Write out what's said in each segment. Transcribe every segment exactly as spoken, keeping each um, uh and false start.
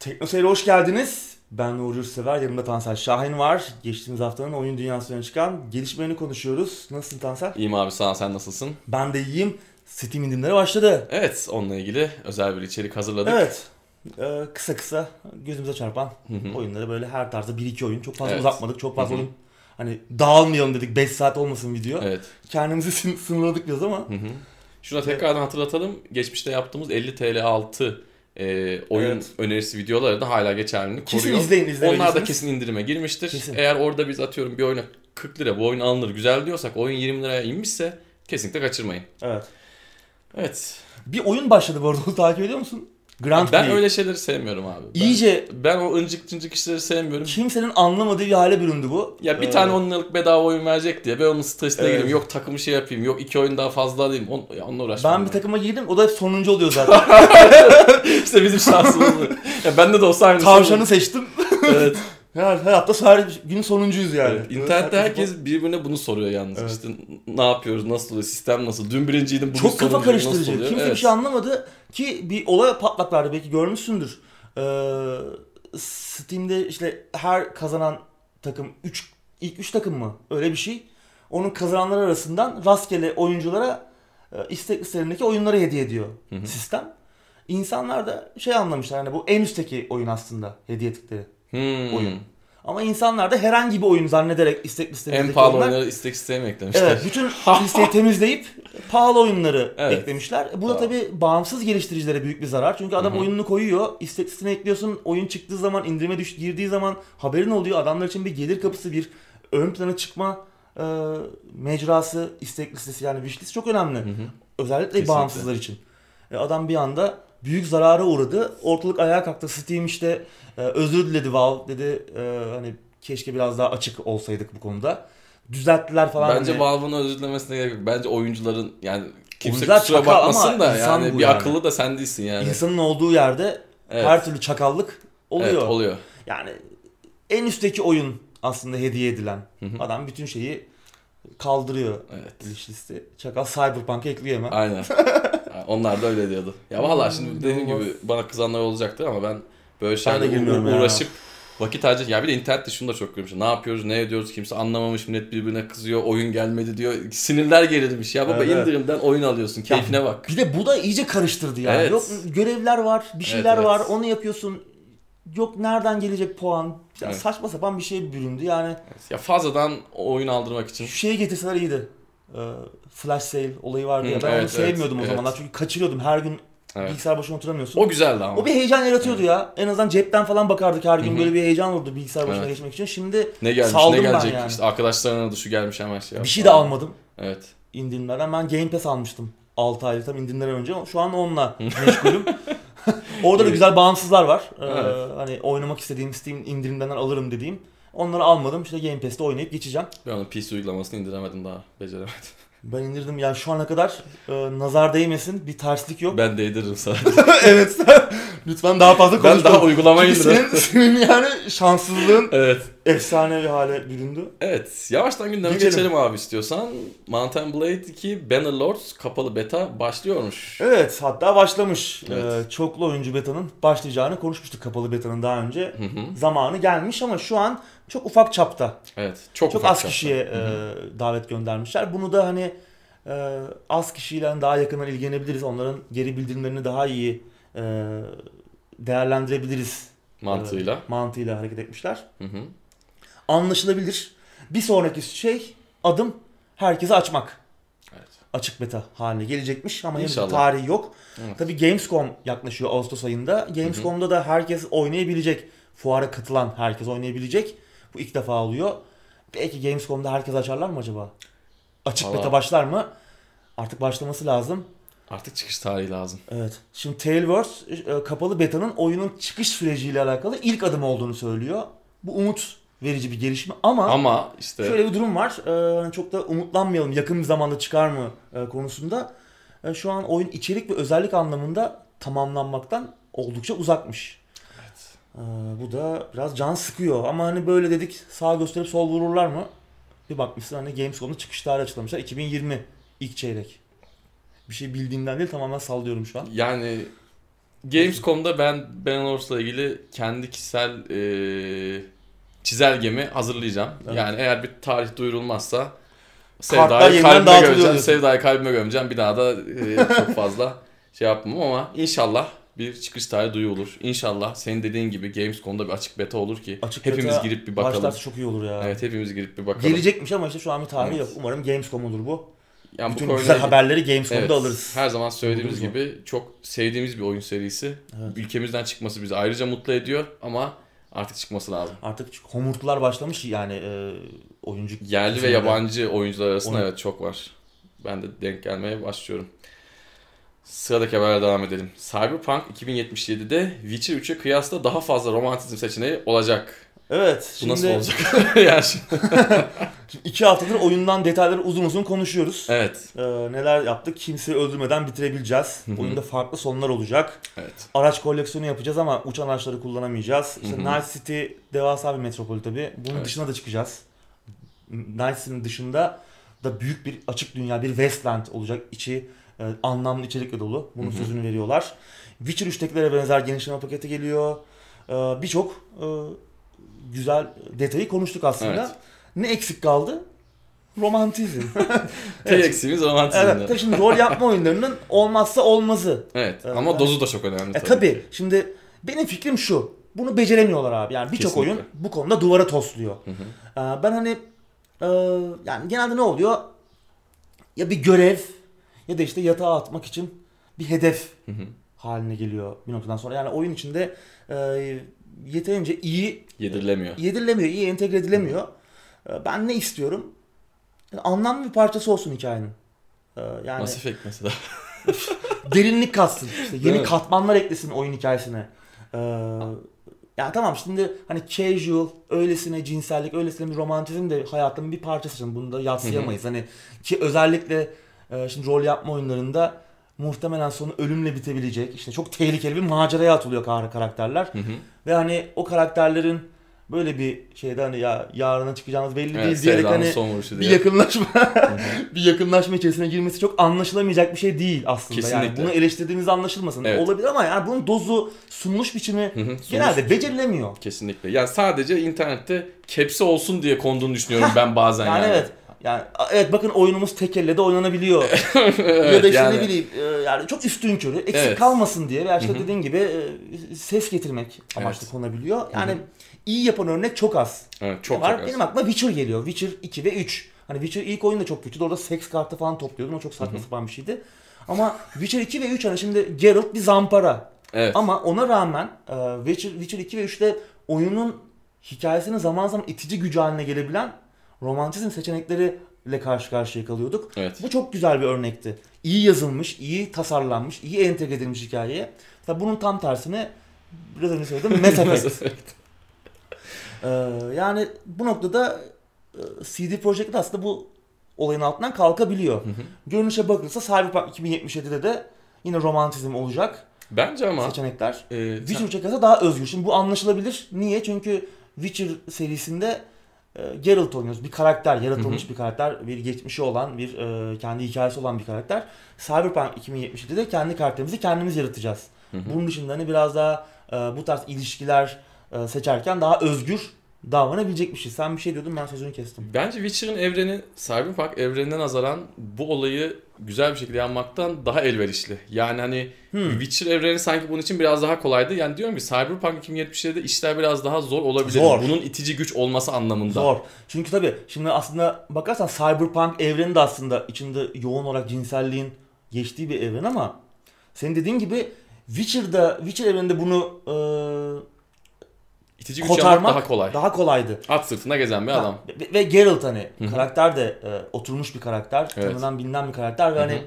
Teknoseyir'e hoş geldiniz. Ben Uğur Sever, yanımda Tansel Şahin var. Geçtiğimiz haftanın oyun dünyasına çıkan gelişmelerini konuşuyoruz. Nasılsın Tansel? İyiyim abi, sağ ol. Sen nasılsın? Ben de iyiyim. Steam indirimleri başladı. Evet, onunla ilgili özel bir içerik hazırladık. Evet. Ee, kısa kısa gözümüze çarpan Hı-hı. oyunları, böyle her tarzda bir iki oyun. Çok fazla evet. uzatmadık, çok fazla Hı-hı. oyun. Hani dağılmayalım dedik, beş saat olmasın video. Evet. Kendimizi sın- sınırladık biraz ama. Hı-hı. Şuna tekrardan hatırlatalım. Geçmişte yaptığımız elli TL altı E, oyun evet. önerisi videoları da hala geçerliliğini koruyor. Kesin izleyin, izleyin. Onlar da kesin indirime girmiştir. Kesin. Eğer orada biz atıyorum bir oyuna kırk lira bu oyun alınır güzel diyorsak, oyun yirmi liraya inmişse kesinlikle kaçırmayın. Evet. Evet. Bir oyun başladı bu arada, onu takip ediyor musun? Grand ben Play. Öyle şeyleri sevmiyorum abi. Ben, İyice. Ben o ıncık ıncık işleri sevmiyorum. Kimsenin anlamadığı bir hale büründü bu. Ya bir ee... tane onluk bedava oyun verecek diye ben onun stresine evet. gireyim. Yok takımı şey yapayım. Yok iki oyun daha fazla alayım. On, onunla uğraşmam. Ben yani. Bir takıma girdim. O da hep sonuncu oluyor zaten. İşte bizim şansımız. Ya bende de olsa aynı. Tavşanı seçtim. Evet. Her, her hafta her gün sonuncuyuz yani. Evet, internette herkes birbirine bunu soruyor yalnız. Evet. İşte ne yapıyoruz, nasıl oluyor, sistem nasıl, dün birinciydim, bugün sonuncuyum, nasıl oluyor. Çok kafa karıştırıcı. Kimse evet. bir şey anlamadı ki bir olay patlak verdi, belki görmüşsündür. Ee, Steam'de işte her kazanan takım, üç, ilk üç takım mı öyle bir şey. Onun kazananları arasından rastgele oyunculara istek listelerindeki oyunları hediye ediyor hı hı. sistem. İnsanlar da şey anlamışlar, yani bu en üstteki oyun aslında hediye ettikleri. Hmm. Oyun. Ama insanlar da herhangi bir oyun zannederek istek listemizdeki en pahalı oyunlar, oyunları istek listeye mi eklemişler? Evet, bütün listeyi temizleyip pahalı oyunları evet. eklemişler. Bu da tabii bağımsız geliştiricilere büyük bir zarar. Çünkü adam Hı-hı. oyununu koyuyor, istek listesine ekliyorsun, oyun çıktığı zaman, indirime düş- girdiği zaman haberin oluyor. Adamlar için bir gelir kapısı, bir ön plana çıkma e, mecrası, istek listesi yani wish list çok önemli. Hı-hı. Özellikle Kesinlikle. Bağımsızlar için. E, adam bir anda büyük zarara uğradı. Ortalık ayağa kalktı. Steam işte e, özür diledi, Valve dedi e, hani keşke biraz daha açık olsaydık bu konuda. Düzelttiler falan. Bence hani. Valve'ın özür dilemesine gerek yok. Bence oyuncuların yani kimse oyuncular kusura bakmasın da yani bir yani. Akıllı da sen değilsin yani. İnsanın olduğu yerde evet. her türlü çakallık oluyor. Evet, oluyor. Yani en üstteki oyun aslında hediye edilen. Hı hı. Adam bütün şeyi kaldırıyor. Evet. Liste. Çakal Cyberpunk'a ekliyor hemen. Aynen. Onlar da öyle diyordu. Ya vallahi şimdi dediğim gibi bana kızanlar olacaktır ama ben böyle şeylerle uğraşıp ya. Vakit harcayacağım. Ya bir de internette şunu da çok görmüşüm. Ne yapıyoruz, ne ediyoruz, kimse anlamamış, millet birbirine kızıyor, oyun gelmedi diyor. Sinirler gerilmiş ya baba evet. indirimden oyun alıyorsun, keyfine ya, bak. Bir de bu da iyice karıştırdı yani. Evet. Yok görevler var, bir şeyler evet, var, evet. onu yapıyorsun. Yok nereden gelecek puan? Evet. Saçma sapan bir şeye büründü yani. Evet. Ya fazladan oyun aldırmak için. Şu şeye getirseler iyiydi. Flash sale olayı vardı ya, ben evet, onu evet, sevmiyordum evet. o zamanlar çünkü kaçırıyordum her gün evet. bilgisayar başına oturamıyorsun. O güzeldi ama. O bir heyecan yaratıyordu evet. ya, en azından cepten falan bakardık her gün Hı-hı. böyle bir heyecan olurdu bilgisayar başına evet. geçmek için. Şimdi ne gelmiş, saldım ne gelecek? Ben yani. İşte arkadaşlarına da şu gelmiş hemen şey yaptım. Bir şey de almadım. Evet. İndirimlerden ben Game Pass almıştım altı aylık tam indirimlerden önce, şu an onunla meşgulüm. Orada da güzel bağımsızlar var evet. ee, hani oynamak istediğim Steam indirimlerinden alırım dediğim. Onları almadım. İşte Game Pass'te oynayıp geçeceğim. Ben onun P C uygulamasını indiremedim daha. Beceremedim. Ben indirdim. Yani şu ana kadar e, nazar değmesin. Bir terslik yok. Ben değdiririm sadece. Evet. Lütfen daha fazla konuşma. Ben daha uygulamayı indiremedim. Senin, senin yani şanssızlığın evet. efsane bir hale büründü. Evet. Yavaştan gündeme geçelim, geçelim abi istiyorsan. Mount and Blade iki Bannerlords kapalı beta başlıyormuş. Evet. Hatta başlamış. Evet. Ee, çoklu oyuncu betanın başlayacağını konuşmuştuk kapalı betanın daha önce. Hı hı. Zamanı gelmiş ama şu an çok ufak çapta. Evet. Çok, çok ufak az çapta. Kişiye e, davet göndermişler. Bunu da hani e, az kişiyle daha yakından ilgilenebiliriz. Onların geri bildirimlerini daha iyi e, değerlendirebiliriz. Mantığıyla. E, mantığıyla hareket etmişler. Hı hı. Anlaşılabilir. Bir sonraki şey adım herkese açmak. Evet. Açık beta haline gelecekmiş ama henüz tarihi yok. Evet. Tabii Gamescom yaklaşıyor Ağustos ayında. Gamescom'da hı hı. da herkes oynayabilecek. Fuara katılan herkes oynayabilecek. Bu ilk defa oluyor. Belki Gamescom'da herkes açarlar mı acaba? Açık Vallahi. Beta başlar mı? Artık başlaması lazım. Artık çıkış tarihi lazım. Evet. Şimdi Tale Wars kapalı betanın oyunun çıkış süreciyle alakalı ilk adım olduğunu söylüyor. Bu umut verici bir gelişme ama, ama işte şöyle bir durum var. Çok da umutlanmayalım yakın bir zamanda çıkar mı konusunda. Şu an oyun içerik ve özellik anlamında tamamlanmaktan oldukça uzakmış. Ee, bu da biraz can sıkıyor ama hani böyle dedik sağ gösterip sol vururlar mı? Bir bakmışsın hani Gamescom'da çıkış tarihi açıklamışlar iki bin yirmi ilk çeyrek. Bir şey bildiğimden değil, tamamen sallıyorum şu an. Yani Gamescom'da ben Ben Orse'la ilgili kendi kişisel e, çizelgemi hazırlayacağım. Evet. Yani eğer bir tarih duyurulmazsa Sevda'yı kalbime gömeceğim. Sevda'yı kalbime gömeceğim. Bir daha da e, çok fazla şey yapmam ama inşallah bir çıkış tarihi duyulur. İnşallah senin dediğin gibi Gamescom'da bir açık beta olur ki açık hepimiz girip bir bakalım. Başlarsa çok iyi olur ya. Evet, hepimiz girip bir bakalım. Gelecekmiş ama işte şu an bir tarihi evet. yok. Umarım Gamescom olur bu. Yani bütün bu güzel haberleri Gamescom'da evet, alırız. Her zaman söylediğimiz Oluruz gibi mu? Çok sevdiğimiz bir oyun serisi. Evet. Ülkemizden çıkması bizi ayrıca mutlu ediyor ama artık çıkması lazım. Artık homurtlar başlamış yani e, oyuncu yerli kesimde ve yabancı oyuncular arasında Oyun... evet çok var. Ben de denk gelmeye başlıyorum. Sıradaki haberle devam edelim. Cyberpunk iki bin yetmiş yedi'de Witcher üç'e kıyasla daha fazla romantizm seçeneği olacak. Evet. Bu şimdi... nasıl olacak? yani şimdi... İki haftadır oyundan detayları uzun uzun konuşuyoruz. Evet. Ee, neler yaptık? Kimseyi öldürmeden bitirebileceğiz. Hı-hı. Oyunda farklı sonlar olacak. Evet. Araç koleksiyonu yapacağız ama uçan araçları kullanamayacağız. İşte Night City devasa bir metropol tabii. Bunun evet. dışına da çıkacağız. Night City'nin dışında da büyük bir açık dünya, bir Westland olacak. İçi e, anlamlı içerikle dolu. Bunun Hı-hı. sözünü veriyorlar. Witcher üç'tekilere benzer genişleme paketi geliyor. Ee, Birçok e, güzel detayı konuştuk aslında. Evet. Ne eksik kaldı? Romantizm. Tek eksiğimiz romantizm. Evet. Tabii şimdi rol yapma oyunlarının olmazsa olmazı. Evet. evet. Ama dozu da çok önemli. E, tabii. tabii. Şimdi benim fikrim şu. Bunu beceremiyorlar abi. Yani birçok oyun bu konuda duvara tosluyor. Hı hı. Ben hani yani genelde ne oluyor? Ya bir görev ya da işte yatağa atmak için bir hedef hı hı. haline geliyor bir noktadan sonra. Yani oyun içinde yeterince iyi yedirilemiyor. Yedirilemiyor, iyi entegre edilemiyor. Hı. Ben ne istiyorum? Yani anlamlı bir parçası olsun hikayenin. Ee, yani Mass Effect mesela. Derinlik katsın. İşte yeni evet. katmanlar eklesin oyun hikayesine. Ee, yani tamam şimdi hani casual, öylesine cinsellik, öylesine bir romantizm de hayatımın bir parçası. Şimdi bunu da yadsıyamayız. Hani ki özellikle e, şimdi rol yapma oyunlarında muhtemelen sonu ölümle bitebilecek. İşte çok tehlikeli bir maceraya atılıyor karakterler. Hı hı. Ve hani o karakterlerin böyle bir şeyde hani ya yarına çıkacağınız belli evet, değil diyerek hani bir diye. yakınlaşma bir yakınlaşma içerisine girmesi çok anlaşılamayacak bir şey değil aslında. Kesinlikle. Yani bunu eleştirdiğiniz anlaşılmasın. Evet. Olabilir ama yani bunun dozu, sunuluş biçimi hı hı, sunuluş genelde biçimi. becerilemiyor. Kesinlikle. Yani sadece internette kepsi olsun diye konduğunu düşünüyorum ben bazen yani. Yani evet. Yani evet bakın oyunumuz tek elle de oynanabiliyor. evet, ya da işte yani. ne bileyim yani çok üstün körü eksik evet. kalmasın diye veya işte Hı-hı. dediğin gibi ses getirmek amaçlı evet. konabiliyor. Yani Hı-hı. iyi yapan örnek çok az. Evet, çok var. Çok az. Benim aklıma Witcher geliyor. Witcher iki ve üç. Hani Witcher ilk oyun da çok kötüydü. Orada seks kartı falan topluyordum. O çok saçma Hı-hı. sapan bir şeydi. Ama Witcher iki ve üç hani şimdi Geralt bir zampara. Evet. Ama ona rağmen Witcher, Witcher iki ve üç'te oyunun hikayesinin zaman zaman itici gücü haline gelebilen romantizm seçenekleriyle karşı karşıya kalıyorduk. Evet. Bu çok güzel bir örnekti. İyi yazılmış, iyi tasarlanmış, iyi entegre edilmiş hikayeye. Tabii bunun tam tersini biraz önce söyledim. Mass Effect. ee, yani bu noktada C D Projekt aslında bu olayın altından kalkabiliyor. Hı hı. Görünüşe bakılırsa Cyberpunk iki bin yetmiş yedi'de de yine romantizm olacak. Bence ama seçenekler. E, Witcher çekerse daha özgür. Şimdi bu anlaşılabilir. Niye? Çünkü Witcher serisinde Geralt oynuyoruz. Bir karakter, yaratılmış hı hı. bir karakter, bir geçmişi olan, bir e, kendi hikayesi olan bir karakter. Cyberpunk iki bin yetmiş yedi'de de kendi karakterimizi kendimiz yaratacağız. Hı hı. Bunun dışında hani biraz daha e, bu tarz ilişkiler e, seçerken daha özgür davranabilecek bir şey. Sen bir şey diyordun, ben sözünü kestim. Bence Witcher'ın evreni, Cyberpunk evreninden nazaran bu olayı güzel bir şekilde yapmaktan daha elverişli. Yani hani hmm. Witcher evreni sanki bunun için biraz daha kolaydı. Yani diyorum ki Cyberpunk iki bin yetmiş yedi'de işler biraz daha zor olabilir. Zor. Bunun itici güç olması anlamında. Zor. Çünkü tabii şimdi aslında bakarsan Cyberpunk evreni de aslında içinde yoğun olarak cinselliğin geçtiği bir evren ama senin dediğin gibi Witcher'da, Witcher evreninde bunu ee, İtici güç yapmak daha kolay. Daha kolaydı. At sırtında gezen bir ha, adam. Ve, ve Geralt hani Hı-hı. karakter de e, oturmuş bir karakter. Evet. Tanınan bilinen bir karakter ve Hı-hı. hani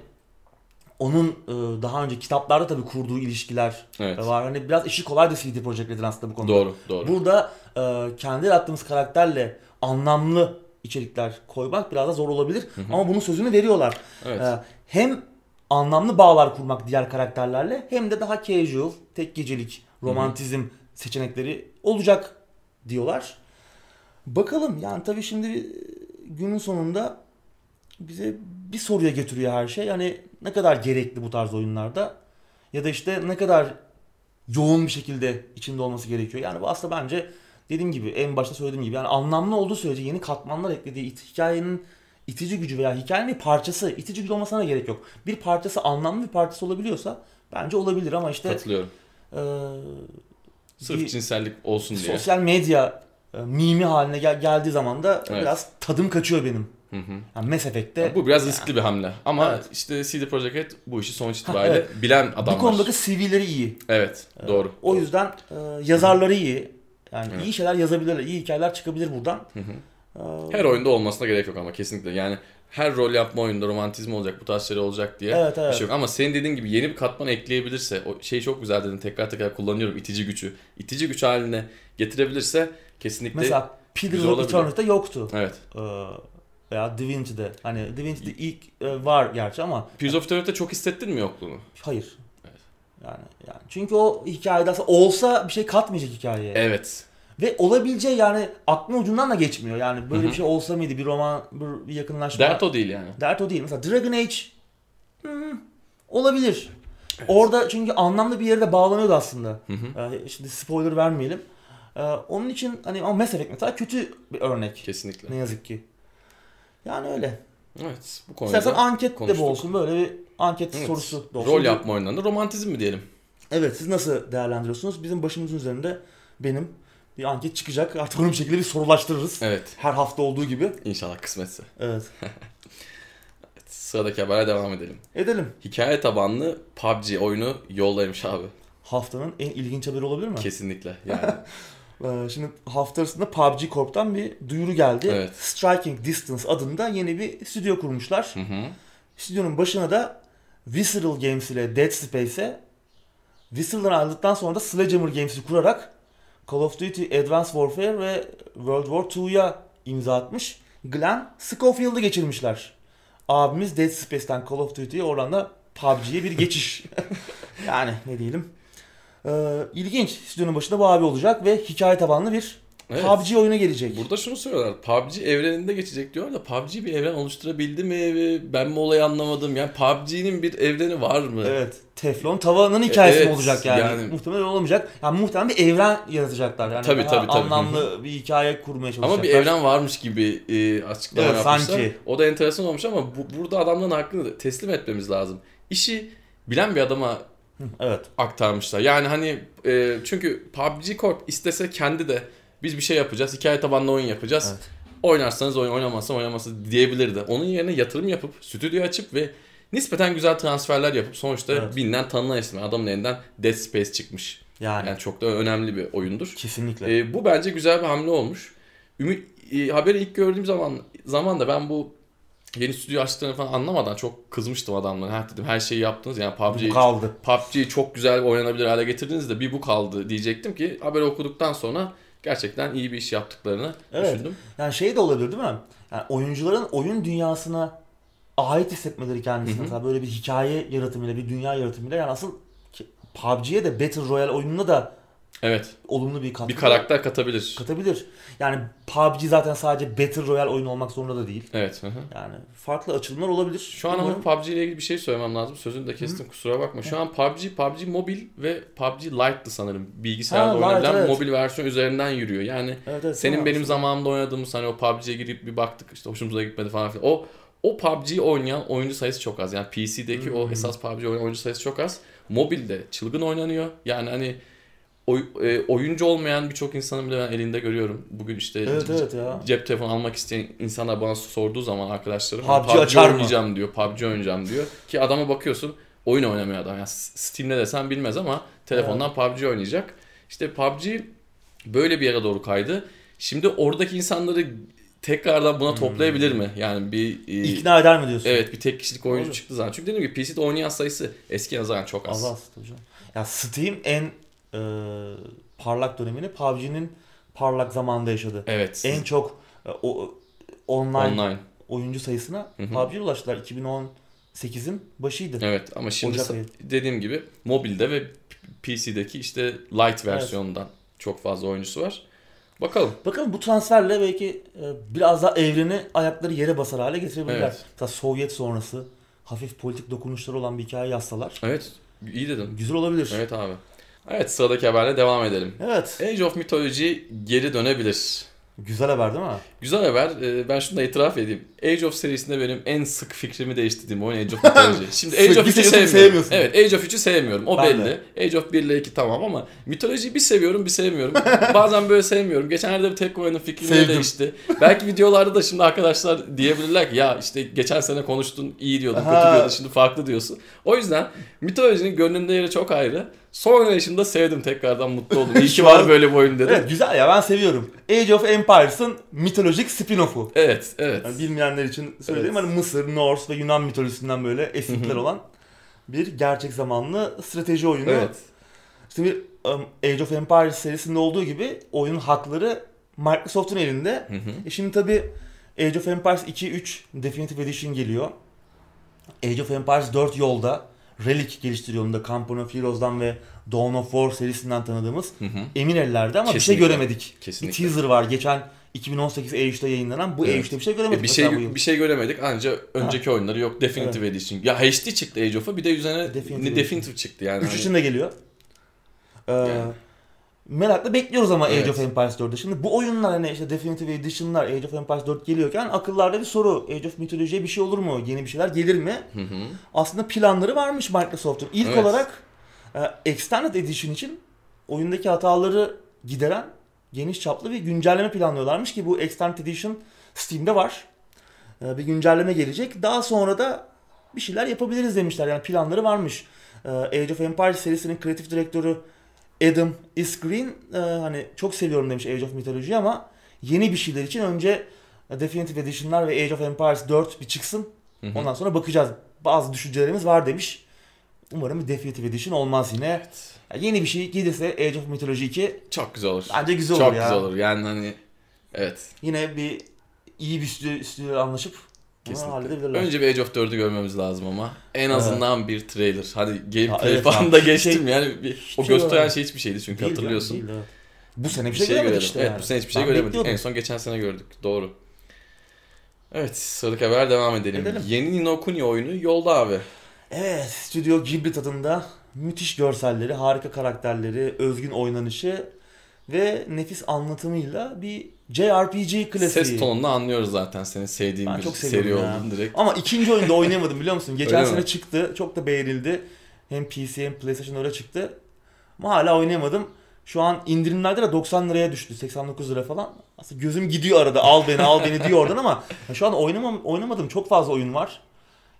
onun e, daha önce kitaplarda tabii kurduğu ilişkiler evet. var. Hani biraz işi kolaydı C D Projekt'lerin aslında bu konuda. Doğru, doğru. Burada e, kendi yarattığımız karakterle anlamlı içerikler koymak biraz da zor olabilir. Hı-hı. Ama bunun sözünü veriyorlar. Evet. E, hem anlamlı bağlar kurmak diğer karakterlerle hem de daha casual, tek gecelik, romantizm Hı-hı. seçenekleri olacak diyorlar. Bakalım yani tabii şimdi günün sonunda bize bir soruya getiriyor her şey. Yani ne kadar gerekli bu tarz oyunlarda ya da işte ne kadar yoğun bir şekilde içinde olması gerekiyor. Yani bu aslında bence dediğim gibi, en başta söylediğim gibi, yani anlamlı olduğu sürece yeni katmanlar eklediği it, hikayenin itici gücü veya hikayenin bir parçası, itici gücü olmasına gerek yok. Bir parçası, anlamlı bir parçası olabiliyorsa bence olabilir ama işte... Katılıyorum. E, Sırf cinsellik olsun diye. Sosyal medya e, mimi haline gel- geldiği zaman da evet, biraz tadım kaçıyor benim. Hı hı. Yani Mass Effect'te... Yani bu biraz riskli yani, bir hamle. Ama evet, işte C D Projekt bu işi sonuç itibariyle ha, evet, bilen adamlar. Bu konudaki C V'leri iyi. Evet, ee, doğru. O doğru. yüzden e, yazarları iyi. Yani evet, iyi şeyler yazabilirler, iyi hikayeler çıkabilir buradan. Hı hı. Ee, her oyunda olmasına gerek yok ama kesinlikle. Yani her rol yapma oyunda romantizm olacak, bu tarz şeyler olacak diye evet, evet, bir şey yok. Ama senin dediğin gibi yeni bir katman ekleyebilirse, o şeyi çok güzel dedin, tekrar tekrar kullanıyorum, itici gücü. İtici güç haline getirebilirse kesinlikle mesela Pillars of Eternity'de yoktu. Evet. Ee, veya Da Vinci'de. Hani Da Vinci'de ilk e, var gerçi ama... Pillars of Eternity'de çok hissettin mi yokluğunu? Hayır. Evet. Yani, yani çünkü o hikayede aslında olsa bir şey katmayacak hikayeye. Evet. Ve olabileceği yani aklın ucundan da geçmiyor. Yani böyle Hı-hı. bir şey olsa mıydı, bir roman, bir yakınlaşma. Dert o değil yani. Dert o değil. Mesela Dragon Age hmm, olabilir. Evet. Orada çünkü anlamlı bir yere de bağlanıyordu aslında. Yani şimdi spoiler vermeyelim. Ee, onun için hani ama Mass Effect mesela kötü bir örnek. Kesinlikle. Ne yazık ki. Yani öyle. Evet. Bu konuda İstersen anket konuştuk. de olsun. Böyle bir anket evet. sorusu da olsun. Rol yapma oyunlarında romantizm mi diyelim? Evet. Siz nasıl değerlendiriyorsunuz? Bizim başımızın üzerinde benim bir anket çıkacak. Artık onun bir şekilde bir sorulaştırırız. Evet. Her hafta olduğu gibi. İnşallah kısmetse. Evet. Evet, sıradaki habere devam edelim. Edelim. Hikaye tabanlı P U B G oyunu yoldaymış abi. Haftanın en ilginç haberi olabilir mi? Kesinlikle. Yani. Şimdi hafta arasında P U B G Corp'tan bir duyuru geldi. Evet. Striking Distance adında yeni bir stüdyo kurmuşlar. Hı hı. Stüdyonun başına da Visceral Games ile Dead Space'e, Visceral'dan ayrıldıktan sonra da Sledgehammer Games'i kurarak Call of Duty, Advanced Warfare ve World War iki'ya imza atmış. Glenn Schofield'ı geçirmişler. Abimiz Dead Space'ten Call of Duty'ye, oradan da P U B G'ye bir geçiş. Yani ne diyelim. Ee, ilginç. Stüdyonun başında bu abi olacak ve hikaye tabanlı bir evet. P U B G oyuna gelecek. Burada şunu söylüyorlar. P U B G evreninde geçecek diyorlar da P U B G bir evren oluşturabildi mi? Ben mi olayı anlamadım? Yani P U B G'nin bir evreni var mı? Evet. Teflon tavanın hikayesi evet, mi olacak yani? yani? Muhtemelen olmayacak. Yani muhtemelen bir evren yaratacaklar. Yani tabii, tabii, tabii. Anlamlı bir hikaye kurmaya çalışacaklar. Ama bir evren varmış gibi e, açıklama evet, yapmışlar. Sanki. O da enteresan olmuş ama bu, burada adamların hakkını teslim etmemiz lazım. İşi bilen bir adama evet. aktarmışlar. Yani hani e, çünkü P U B G Corp istese kendi de biz bir şey yapacağız, hikaye tabanlı oyun yapacağız. Evet. Oynarsanız oyun, oynamazsanız oynaması diyebilirdi. Onun yerine yatırım yapıp, stüdyo açıp ve nispeten güzel transferler yapıp sonuçta evet. bilinen tanınan ismi. Adamın elinden Dead Space çıkmış. Yani. yani çok da önemli bir oyundur. Kesinlikle. Ee, bu bence güzel bir hamle olmuş. Ümit, e, haberi ilk gördüğüm zaman zaman da ben bu yeni stüdyo açtıklarını falan anlamadan çok kızmıştım adamlara. Ha dedim, her şeyi yaptınız yani P U B G'yi kaldı. P U B G'yi çok güzel oynanabilir hale getirdiniz de bir bu kaldı diyecektim ki haberi okuduktan sonra gerçekten iyi bir iş yaptıklarını evet. düşündüm. Yani şey de olabilir değil mi? Yani oyuncuların oyun dünyasına ait hissetmeleri kendisine. Mesela böyle bir hikaye yaratımıyla, bir dünya yaratımıyla. Yani asıl P U B G'ye de Battle Royale oyununa da evet. olumlu bir katkı. Bir karakter katabilir. Katabilir. Yani P U B G zaten sadece Battle Royale oyunu olmak zorunda da değil. Evet. Hı hı. Yani farklı açılımlar olabilir. Şu an ama P U B G ile ilgili bir şey söylemem lazım. Sözünü de kestim, hı. kusura bakma. Şu hı. an P U B G, P U B G Mobile ve P U B G Lite'dı sanırım. Bilgisayarda ha, oynanan evet. mobil versiyon üzerinden yürüyor. Yani evet, evet, senin benim zamanımda oynadığımız hani o P U B G'ye girip bir baktık işte hoşumuza gitmedi falan filan. O O P U B G'yi oynayan oyuncu sayısı çok az. Yani P C'deki hmm. o esas P U B G oynayan oyuncu sayısı çok az. Mobilde çılgın oynanıyor. Yani hani oy, e, oyuncu olmayan birçok insanın bile ben elinde görüyorum. Bugün işte evet, c- evet ya. cep telefonu almak isteyen insanlar bana sorduğu zaman arkadaşlarım P U B G oynayacağım mı? diyor, P U B G oynayacağım diyor. Ki adama bakıyorsun oyun oynamıyor adam. Yani Steam'de desen bilmez ama telefondan evet. P U B G oynayacak. İşte P U B G böyle bir yere doğru kaydı. Şimdi oradaki insanları tekrardan buna toplayabilir hmm. mi? Yani bir e, ikna eder mi diyorsun? Evet, bir tek kişilik oyuncu Olur. çıktı zaten. Çünkü dediğim gibi P C'de oynayan sayısı eski nazaran çok az. Az az hocam. Ya Steam en e, parlak dönemini P U B G'nin parlak zamanında yaşadı. Evet. En çok e, o, online, online oyuncu sayısına P U B G'ye ulaştılar. iki bin on sekizin başıydı. Evet ama şimdi sa- dediğim gibi mobilde ve P C'deki işte Lite versiyonundan evet. çok fazla oyuncusu var. Bakalım. Bakalım bu transferle belki biraz daha evreni ayakları yere basar hale getirebilirler. Evet. Mesela Sovyet sonrası hafif politik dokunuşları olan bir hikaye yazsalar. Evet. İyi dedin. Güzel olabilir. Evet abi. Evet, sıradaki haberle devam edelim. Evet. Age of Mythology geri dönebilir. Güzel haber değil mi? Güzel haber. Ben şunu da itiraf edeyim. Age of serisinde benim en sık fikrimi değiştirdiğim oyun Age of Mythology. Şimdi Age of üçü sevmiyorum. Evet, Age of üçü sevmiyorum. O ben belli. De. Age of bir ile iki tamam ama Mythology'yi bir seviyorum bir sevmiyorum. Bazen böyle sevmiyorum. Geçenlerde bir tek oyunun fikrini değişti. Belki videolarda da şimdi arkadaşlar diyebilirler ki ya işte geçen sene konuştun iyi diyordun, aha, kötü diyordun, şimdi farklı diyorsun. O yüzden Mythology'nin gönlümde yeri çok ayrı. Son oynayışımda sevdim, tekrardan mutlu oldum. İyi ki var böyle bir oyun dedim. Evet, güzel ya, ben seviyorum. Age of Empires'ın mitolojik spin-off'u. Evet, evet. Yani bilmeyenler için söyleyeyim. Evet. Hani Mısır, Norse ve Yunan mitolojisinden böyle esintiler olan bir gerçek zamanlı strateji oyunu. Evet. İşte bir um, Age of Empires serisinde olduğu gibi oyunun hakları Microsoft'un elinde. Hı hı. E şimdi tabii Age of Empires iki, üç Definitive Edition geliyor. Age of Empires dört yolda. Relic geliştiriyor onu da. Company of Heroes'dan ve Dawn of War serisinden tanıdığımız, hı hı, emin ellerde ama kesinlikle bir şey göremedik. Kesinlikle. Bir teaser var geçen iki bin on sekiz E üç'te yayınlanan, bu evet. E üç'te bir şey göremedik. E bir, şey, bir şey göremedik ancak önceki ha. oyunları yok. Definitive evet. Edition. Ya H D çıktı Age of'a, bir de üzerine Definitive, Definitive çıktı yani. üç için de geliyor. Ee, yani. Merakla bekliyoruz ama evet. Age of Empires dört'ü. Şimdi bu oyunlar hani işte Definitive Edition'lar, Age of Empires dört geliyorken akıllarda bir soru. Age of Mythology'ye bir şey olur mu? Yeni bir şeyler gelir mi? Hı hı. Aslında planları varmış Microsoft'un. İlk evet. olarak e, Extended Edition için oyundaki hataları gideren geniş çaplı bir güncelleme planlıyorlarmış ki bu Extended Edition Steam'de var. E, bir güncelleme gelecek. Daha sonra da bir şeyler yapabiliriz demişler. Yani planları varmış. E, Age of Empires serisinin kreatif direktörü Adam Isgreen e, hani çok seviyorum demiş Age of Mythology ama yeni bir şeyler için önce Definitive Edition'lar ve Age of Empires dört bir çıksın. Hı hı. Ondan sonra bakacağız. Bazı düşüncelerimiz var demiş. Umarım bir Definitive Edition olmaz yine. Evet. Yani yeni bir şey gelirse Age of Mythology iki çok güzel olur. Bence güzel çok olur ya. Çok güzel olur. Yani hani evet. Yine bir iyi bir stüdyo, stüdyo anlaşıp kesinlikle. Önce bir Age of dört'ü görmemiz lazım ama. En azından evet. bir trailer. Hadi gameplay evet, falan da geçtim şey, yani. Bir, o şey gösteren şey hiçbir şeydi çünkü değil hatırlıyorsun. Ya, değil, evet. Bu sene bir şey, şey göremedik işte. Evet yani. Bu sene hiçbir şey ben göremedik. Bekliyordum. En son geçen sene gördük. Doğru. Evet, sıradaki haber devam edelim. edelim. Yeni Ni No Kuni oyunu yolda abi. Evet, Studio Ghibli tadında müthiş görselleri, harika karakterleri, özgün oynanışı ve nefis anlatımıyla bir J R P G klasiği. Ses tonunu anlıyoruz zaten, senin sevdiğin ben bir seri olduğunu direkt. Ama ikinci oyunda oynayamadım biliyor musun? Geçen sene çıktı, çok da beğenildi. Hem P C hem PlayStation öyle çıktı. Ama hala oynayamadım. Şu an indirimlerde de doksan liraya düştü, seksen dokuz lira falan. Aslında gözüm gidiyor arada, al beni al beni diyor oradan ama şu an oynamam, oynamadım, çok fazla oyun var.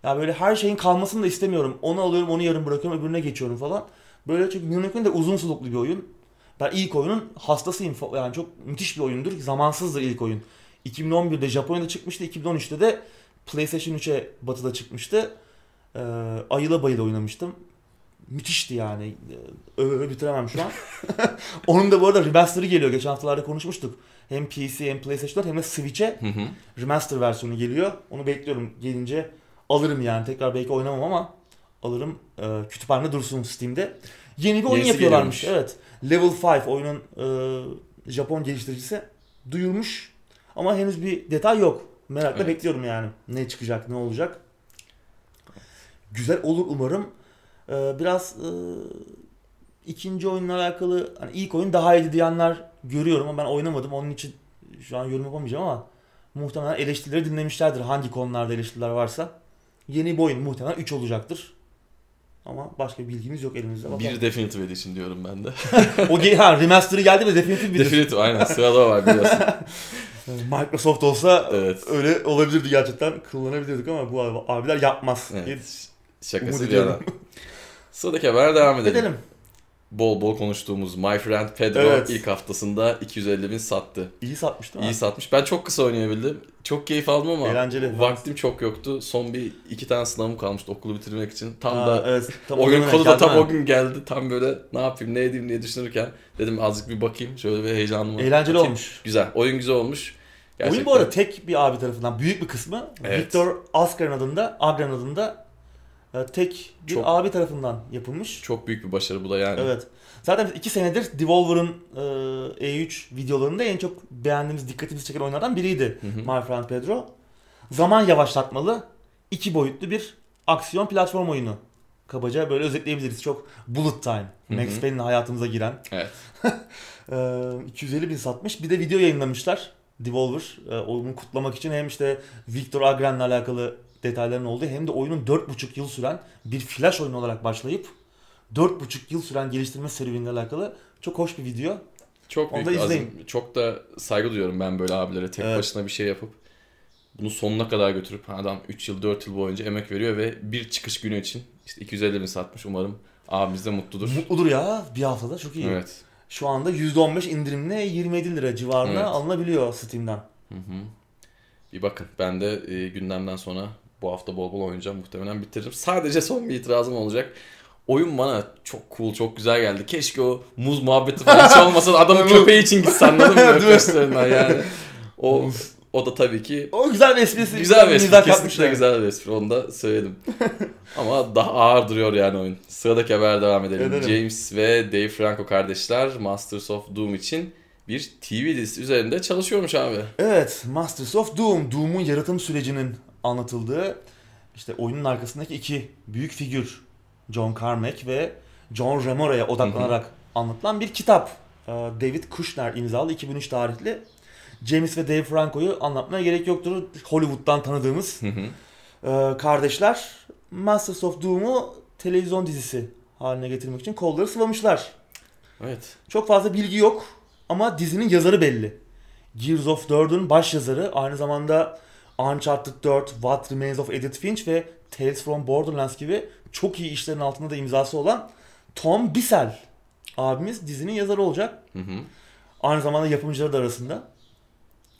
Ya böyle her şeyin kalmasını da istemiyorum. Onu alıyorum, onu yarım bırakıyorum, öbürüne geçiyorum falan. Böyle çünkü Ni No Kuni de uzun soluklu bir oyun. Ben ilk oyunun hastasıyım. Yani çok müthiş bir oyundur. Zamansızdır ilk oyun. iki bin on bir'de Japonya'da çıkmıştı. iki bin on üç'te de PlayStation üçe Batı'da çıkmıştı. Ee, ayıla bayıla oynamıştım. Müthişti yani. Öve öve bitiremem şu an. Onun da bu arada remaster'ı geliyor. Geçen haftalarda konuşmuştuk. Hem P C hem PlayStation'da hem de Switch'e remaster versiyonu geliyor. Onu bekliyorum. Gelince alırım yani. Tekrar belki oynamam ama alırım. Ee, kütüphanede dursun Steam'de. Yeni bir oyun Yenisi yapıyorlarmış. Geliyormuş. Evet. Level beş oyunun e, Japon geliştiricisi duyurmuş. Ama henüz bir detay yok. Merakla evet. bekliyorum yani. Ne çıkacak, ne olacak. Güzel olur umarım. E, biraz e, ikinci oyunla alakalı hani ilk oyun daha iyi diyenler görüyorum ama ben oynamadım. Onun için şu an yorum yapamayacağım ama muhtemelen eleştirileri dinlemişlerdir. Hangi konularda eleştiriler varsa. Yeni bir oyun muhtemelen üç olacaktır. Ama başka bilgimiz yok elimizde. Bakalım. Bir Definitive Edition diyorum ben de. O ge- ha, remaster'ı geldi mi Definitive Edition? Definitive aynen, sırada var biliyorsun. Microsoft olsa evet. öyle olabilirdi gerçekten. Kullanabilirdik ama bu ab- abiler yapmaz. Evet. Şakası bir yana. Sıradaki haber devam edelim. edelim. Bol bol konuştuğumuz My Friend Pedro evet. ilk haftasında iki yüz elli bin sattı. İyi satmış değil mi? İyi satmış. Ben çok kısa oynayabildim. Çok keyif aldım ama eğlenceli, vaktim evet. çok yoktu. Son bir iki tane sınavım kalmıştı okulu bitirmek için. Tam Aa, da evet, tam o gün konu da tam o gün geldi. Tam böyle ne yapayım ne edeyim diye düşünürken dedim azıcık bir bakayım. Şöyle bir heyecanım var. Eğlenceli bakayım. Olmuş. Güzel. Oyun güzel olmuş. Gerçekten. Oyun bu arada tek bir abi tarafından büyük bir kısmı evet. Victor Asgren adında, Agren adında tek bir çok, abi tarafından yapılmış. Çok büyük bir başarı bu da yani. Evet. Zaten biz iki senedir Devolver'ın e, E üç videolarında en çok beğendiğimiz, dikkatimizi çeken oyunlardan biriydi. Hı hı. My Friend Pedro. Zaman yavaşlatmalı, iki boyutlu bir aksiyon platform oyunu. kabaca böyle özetleyebiliriz. Çok bullet time. Hı-hı. Max Payne'in hayatımıza giren. Evet. iki yüz elli bin satmış. Bir de video yayınlamışlar. Devolver. Onu kutlamak için hem işte Victor Agren'le alakalı detayların olduğu hem de oyunun dört buçuk yıl süren bir flash oyun olarak başlayıp dört buçuk yıl süren geliştirme serüveniyle alakalı çok hoş bir video. Çok büyük, azim, çok da saygı duyuyorum ben böyle abilere. Tek evet. başına bir şey yapıp bunu sonuna kadar götürüp adam üç yıl dört yıl boyunca emek veriyor ve bir çıkış günü için işte iki yüz elli bin satmış. Umarım abimiz de mutludur. Mutludur ya, bir haftada çok iyi. Evet. Şu anda yüzde on beş indirimle yirmi yedi lira civarına evet. alınabiliyor Steam'den. Hı hı. Bir bakın, ben de e, gündemden sonra bu hafta bol bol oynayacağım, muhtemelen bitiririm. Sadece son bir itirazım olacak. Oyun bana çok cool, çok güzel geldi. Keşke o muz muhabbeti falan hiç olmasa, adamın köpeği için gitsen, anladın mı? Öpüşlerinden yani. O o da tabii ki... O güzel bir esprisi. Güzel bir espri, kesinlikle güzel bir espri. Onu da söyledim. Ama daha ağır duruyor yani oyun. Sıradaki haber devam edelim. Ederim. James ve Dave Franco kardeşler Masters of Doom için bir T V dizisi üzerinde çalışıyormuş abi. Evet, Masters of Doom. Doom'un yaratım sürecinin anlatıldığı, işte oyunun arkasındaki iki büyük figür John Carmack ve John Remora'ya odaklanarak anlatılan bir kitap. David Kushner imzalı iki bin üç tarihli. James ve Dave Franco'yu anlatmaya gerek yoktur. Hollywood'dan tanıdığımız kardeşler Masters of Doom'u televizyon dizisi haline getirmek için kolları sıvamışlar. Evet. Çok fazla bilgi yok ama dizinin yazarı belli. Gears of dördün başyazarı, aynı zamanda Uncharted dört, What Remains of Edith Finch ve Tales from Borderlands gibi çok iyi işlerin altında da imzası olan Tom Bissell abimiz dizinin yazarı olacak. Hı hı. Aynı zamanda yapımcıları da arasında.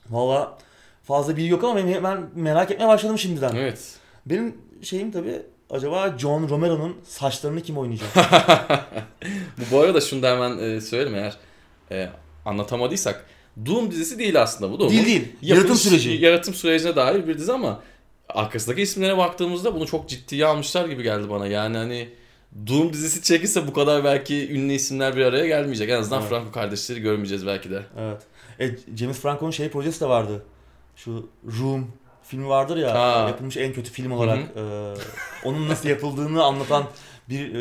Valla fazla bilgi yok ama ben, ben merak etmeye başladım şimdiden. Evet. Benim şeyim tabii, acaba John Romero'nun saçlarını kim oynayacak? Bu arada şunu da hemen e, söyleyeyim eğer e, anlatamadıysak. Doom dizisi değil aslında bu. Doom. Değil değil. Yapılış, yaratım süreci. Yaratım sürecine dair bir dizi ama arkasındaki isimlere baktığımızda bunu çok ciddiye almışlar gibi geldi bana. Yani hani Doom dizisi çekilse bu kadar belki ünlü isimler bir araya gelmeyecek. En azından evet. Franco kardeşleri görmeyeceğiz belki de. Evet. E, James Franco'nun şey projesi de vardı. Şu Room filmi vardır ya. Ha. Yapılmış en kötü film olarak. E, onun nasıl yapıldığını anlatan bir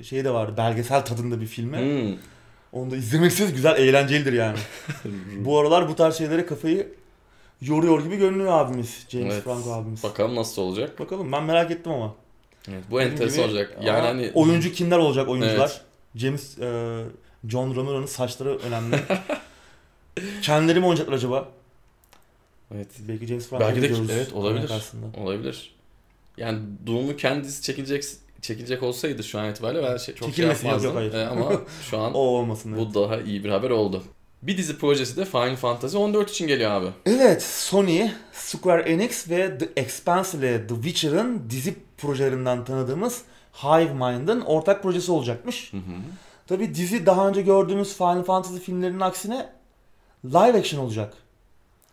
e, şey de vardı. Belgesel tadında bir filme. Hmm. Onu da izlemekseniz güzel, eğlencelidir yani. Bu aralar bu tarz şeylere kafayı yoruyor gibi görünüyor abimiz. James evet. Franco abimiz. Bakalım nasıl olacak. Bakalım, ben merak ettim ama. Evet, bu enteresan olacak. Yani hani... Oyuncu kimler olacak oyuncular? Evet. James, e, John Romero'nun saçları önemli. Kendileri mi oynayacaklar acaba? Evet. Belki James Franco belki de diyoruz. Evet, olabilir. Olabilir. Yani Doom'u kendisi çekilecek... Çekilecek olsaydı şu an itibariyle ben şey, çok şey yapmazdım yok, e, ama şu an olmasın, evet. Bu daha iyi bir haber oldu. Bir dizi projesi de Final Fantasy on dört için geliyor abi. Evet, Sony, Square Enix ve The Expanse ile The Witcher'ın dizi projelerinden tanıdığımız Hive Mind'ın ortak projesi olacakmış. Tabi dizi daha önce gördüğümüz Final Fantasy filmlerinin aksine live action olacak.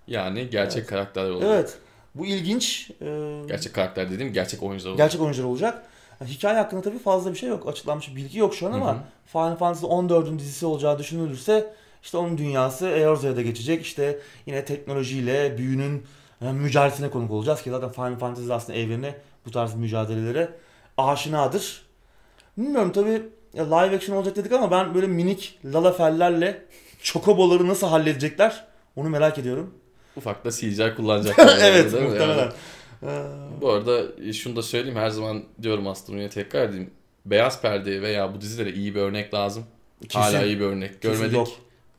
Yani gerçek evet. karakterler olacak. Evet, bu ilginç. E... Gerçek karakter dediğim gerçek oyuncular olacak. Gerçek oyuncular olacak. Hikaye hakkında tabii fazla bir şey yok. Açıklanmış bir bilgi yok şu an ama hı hı. Final Fantasy on dördün dizisi olacağı düşünülürse işte onun dünyası Eorza'ya da geçecek. İşte yine teknolojiyle büyünün yani mücadelesine konuk olacağız ki zaten Final Fantasy aslında evreni bu tarz mücadelelere aşinadır. Bilmiyorum tabii live action olacak dedik ama ben böyle minik lalafellerle Chocobo'ları nasıl halledecekler onu merak ediyorum. Ufak da C G I kullanacaklar. Evet yani, muhtemelen. Yani. Bu arada şunu da söyleyeyim, her zaman diyorum aslında yine tekrar edeyim. Beyaz perdeye veya bu dizilere iyi bir örnek lazım. Kesin, hala iyi bir örnek görmedik. Yok.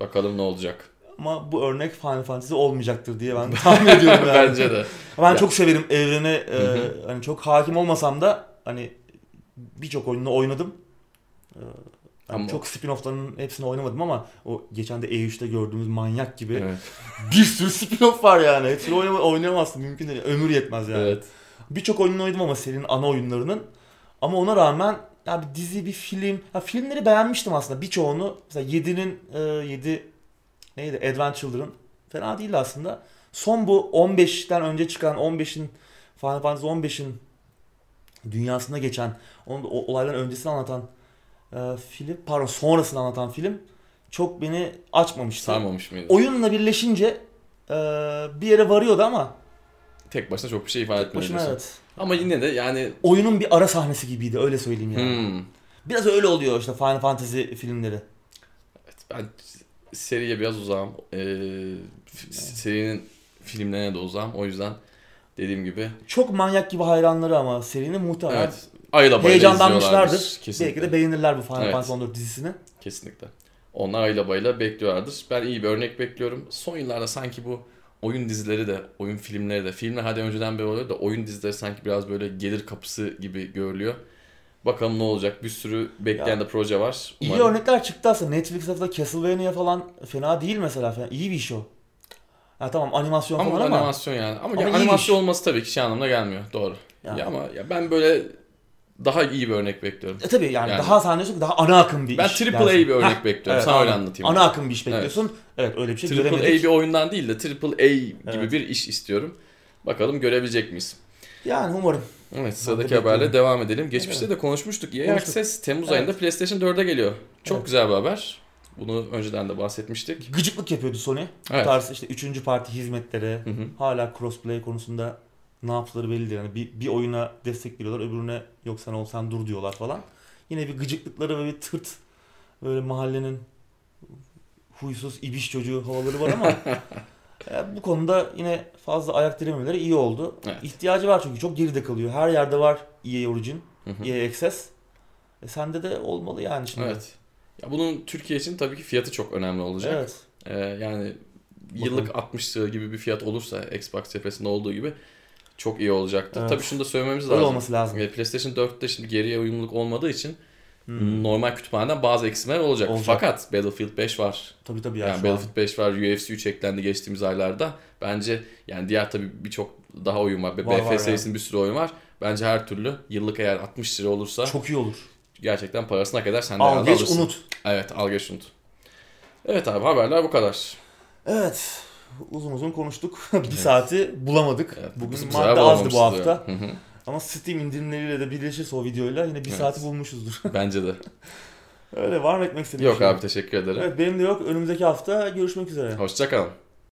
Bakalım ne olacak. Ama bu örnek Final Fantasy olmayacaktır diye ben tahmin ediyorum yani. Bence de. Ben yani. Çok severim evreni. E, hani çok hakim olmasam da hani birçok oyununu oynadım. E, Yani ama... Çok spin-off'ların hepsini oynamadım ama o geçen de E üç'te gördüğümüz manyak gibi evet. bir sürü spin-off var yani. Hepsini oynama, oynayamazsın, mümkün değil. Ömür yetmez yani. Evet. Birçok oyununu oynadım ama serinin ana oyunlarının. Ama ona rağmen ya bir dizi, bir film. Ya filmleri beğenmiştim aslında birçoğunu. Mesela yedinin, yedi neydi? Advent Children. Fena değildi aslında. Son bu on beşten önce çıkan on beşin, Final Fantasy on beşin dünyasında geçen, onun olayların öncesini anlatan film, pardon sonrasını anlatan film çok beni açmamıştı. Sarmamış mıydı? Oyunla birleşince e, bir yere varıyordu ama tek başına çok bir şey ifade etmiyor. Başına evet. Ama yine de yani... Oyunun bir ara sahnesi gibiydi, öyle söyleyeyim yani. Hmm. Biraz öyle oluyor işte Final Fantasy filmleri. Evet, ben seriye biraz uzağım. Ee, yani. Serinin filmlerine de uzağım. O yüzden dediğim gibi... Çok manyak gibi hayranları ama serinin muhtemelen... Evet. Ayla bayla izliyorlardır. Belki de beğenirler bu Final evet. Fantasy on dört dizisini. Kesinlikle. Onlar ayla bayla bekliyorlardır. Ben iyi bir örnek bekliyorum. Son yıllarda sanki bu oyun dizileri de, oyun filmleri de, filmler hadi önceden böyle oluyor da oyun dizileri sanki biraz böyle gelir kapısı gibi görülüyor. Bakalım ne olacak? Bir sürü bekleyen de proje var. Umarım. İyi örnekler çıktı aslında. Netflix'te de Castlevania falan fena değil mesela. İyi bir iş o. Ha tamam animasyon ama falan ama. Animasyon yani. Ama, ama animasyon olması tabii ki şey anlamına gelmiyor. Doğru. Yani. Ya ama ya ben böyle daha iyi bir örnek bekliyorum. E tabii yani, yani daha sahnesi daha ana akım bir ben iş. Ben triple A bir örnek ha, bekliyorum. Evet, sana öyle anlatayım. Ana yani. Akım bir iş bekliyorsun. Evet, evet öyle bir şey triple göremedik. triple A bir oyundan değil de triple A gibi evet. bir iş istiyorum. Bakalım görebilecek miyiz? Yani umarım. Evet sıradaki haberle devam edelim. Geçmişte evet. de konuşmuştuk. E A Access Temmuz evet. ayında PlayStation dörde geliyor. Çok evet. güzel bir haber. Bunu önceden de bahsetmiştik. Gıcıklık yapıyordu Sony. Evet. Bu tarz işte üçüncü parti hizmetleri. Hı hı. Hala crossplay konusunda ne yaptıkları belli değil. Yani bir, bir oyuna destek veriyorlar, öbürüne yok sen ol sen dur diyorlar falan. Yine bir gıcıklıkları ve bir tırt böyle mahallenin huysuz ibiş çocuğu havaları var ama yani bu konuda yine fazla ayak dirememeleri iyi oldu. Evet. İhtiyacı var çünkü çok geride kalıyor. Her yerde var E A Origin, hı hı. E A Access. E sende de olmalı yani şimdi. Evet. Ya bunun Türkiye için tabii ki fiyatı çok önemli olacak. Evet. Ee, yani bakın. Yıllık altmış lira gibi bir fiyat olursa Xbox cephesinde olduğu gibi çok iyi olacaktır. Evet. Tabii şunu da söylememiz öyle lazım. Olması lazım. PlayStation dörtte şimdi geriye uyumluluk olmadığı için hmm. normal kütüphaneden bazı eksimler olacak. olacak. Fakat Battlefield beş var. Tabii tabii yani, yani Battlefield beş var. U F C üç eklendi geçtiğimiz aylarda. Bence yani diğer tabii birçok daha oyun var. var B F S'nin yani. Bir sürü oyun var. Bence her türlü yıllık eğer altmış lira olursa çok iyi olur. Gerçekten parasını hak eder. Sen de al geç alırsın. Unut. Evet, al geç unut. Evet abi haberler bu kadar. Evet. Uzun uzun konuştuk. bir evet. saati bulamadık. Evet, bugün madde azdı bu hafta. Ama Steam indirimleriyle de birleşirse o videoyla yine bir evet. saati bulmuşuzdur. Bence de. Öyle var mı etmek istediğin? Yok abi teşekkür ederim. Evet, benim de yok. Önümüzdeki hafta görüşmek üzere. Hoşça kalın.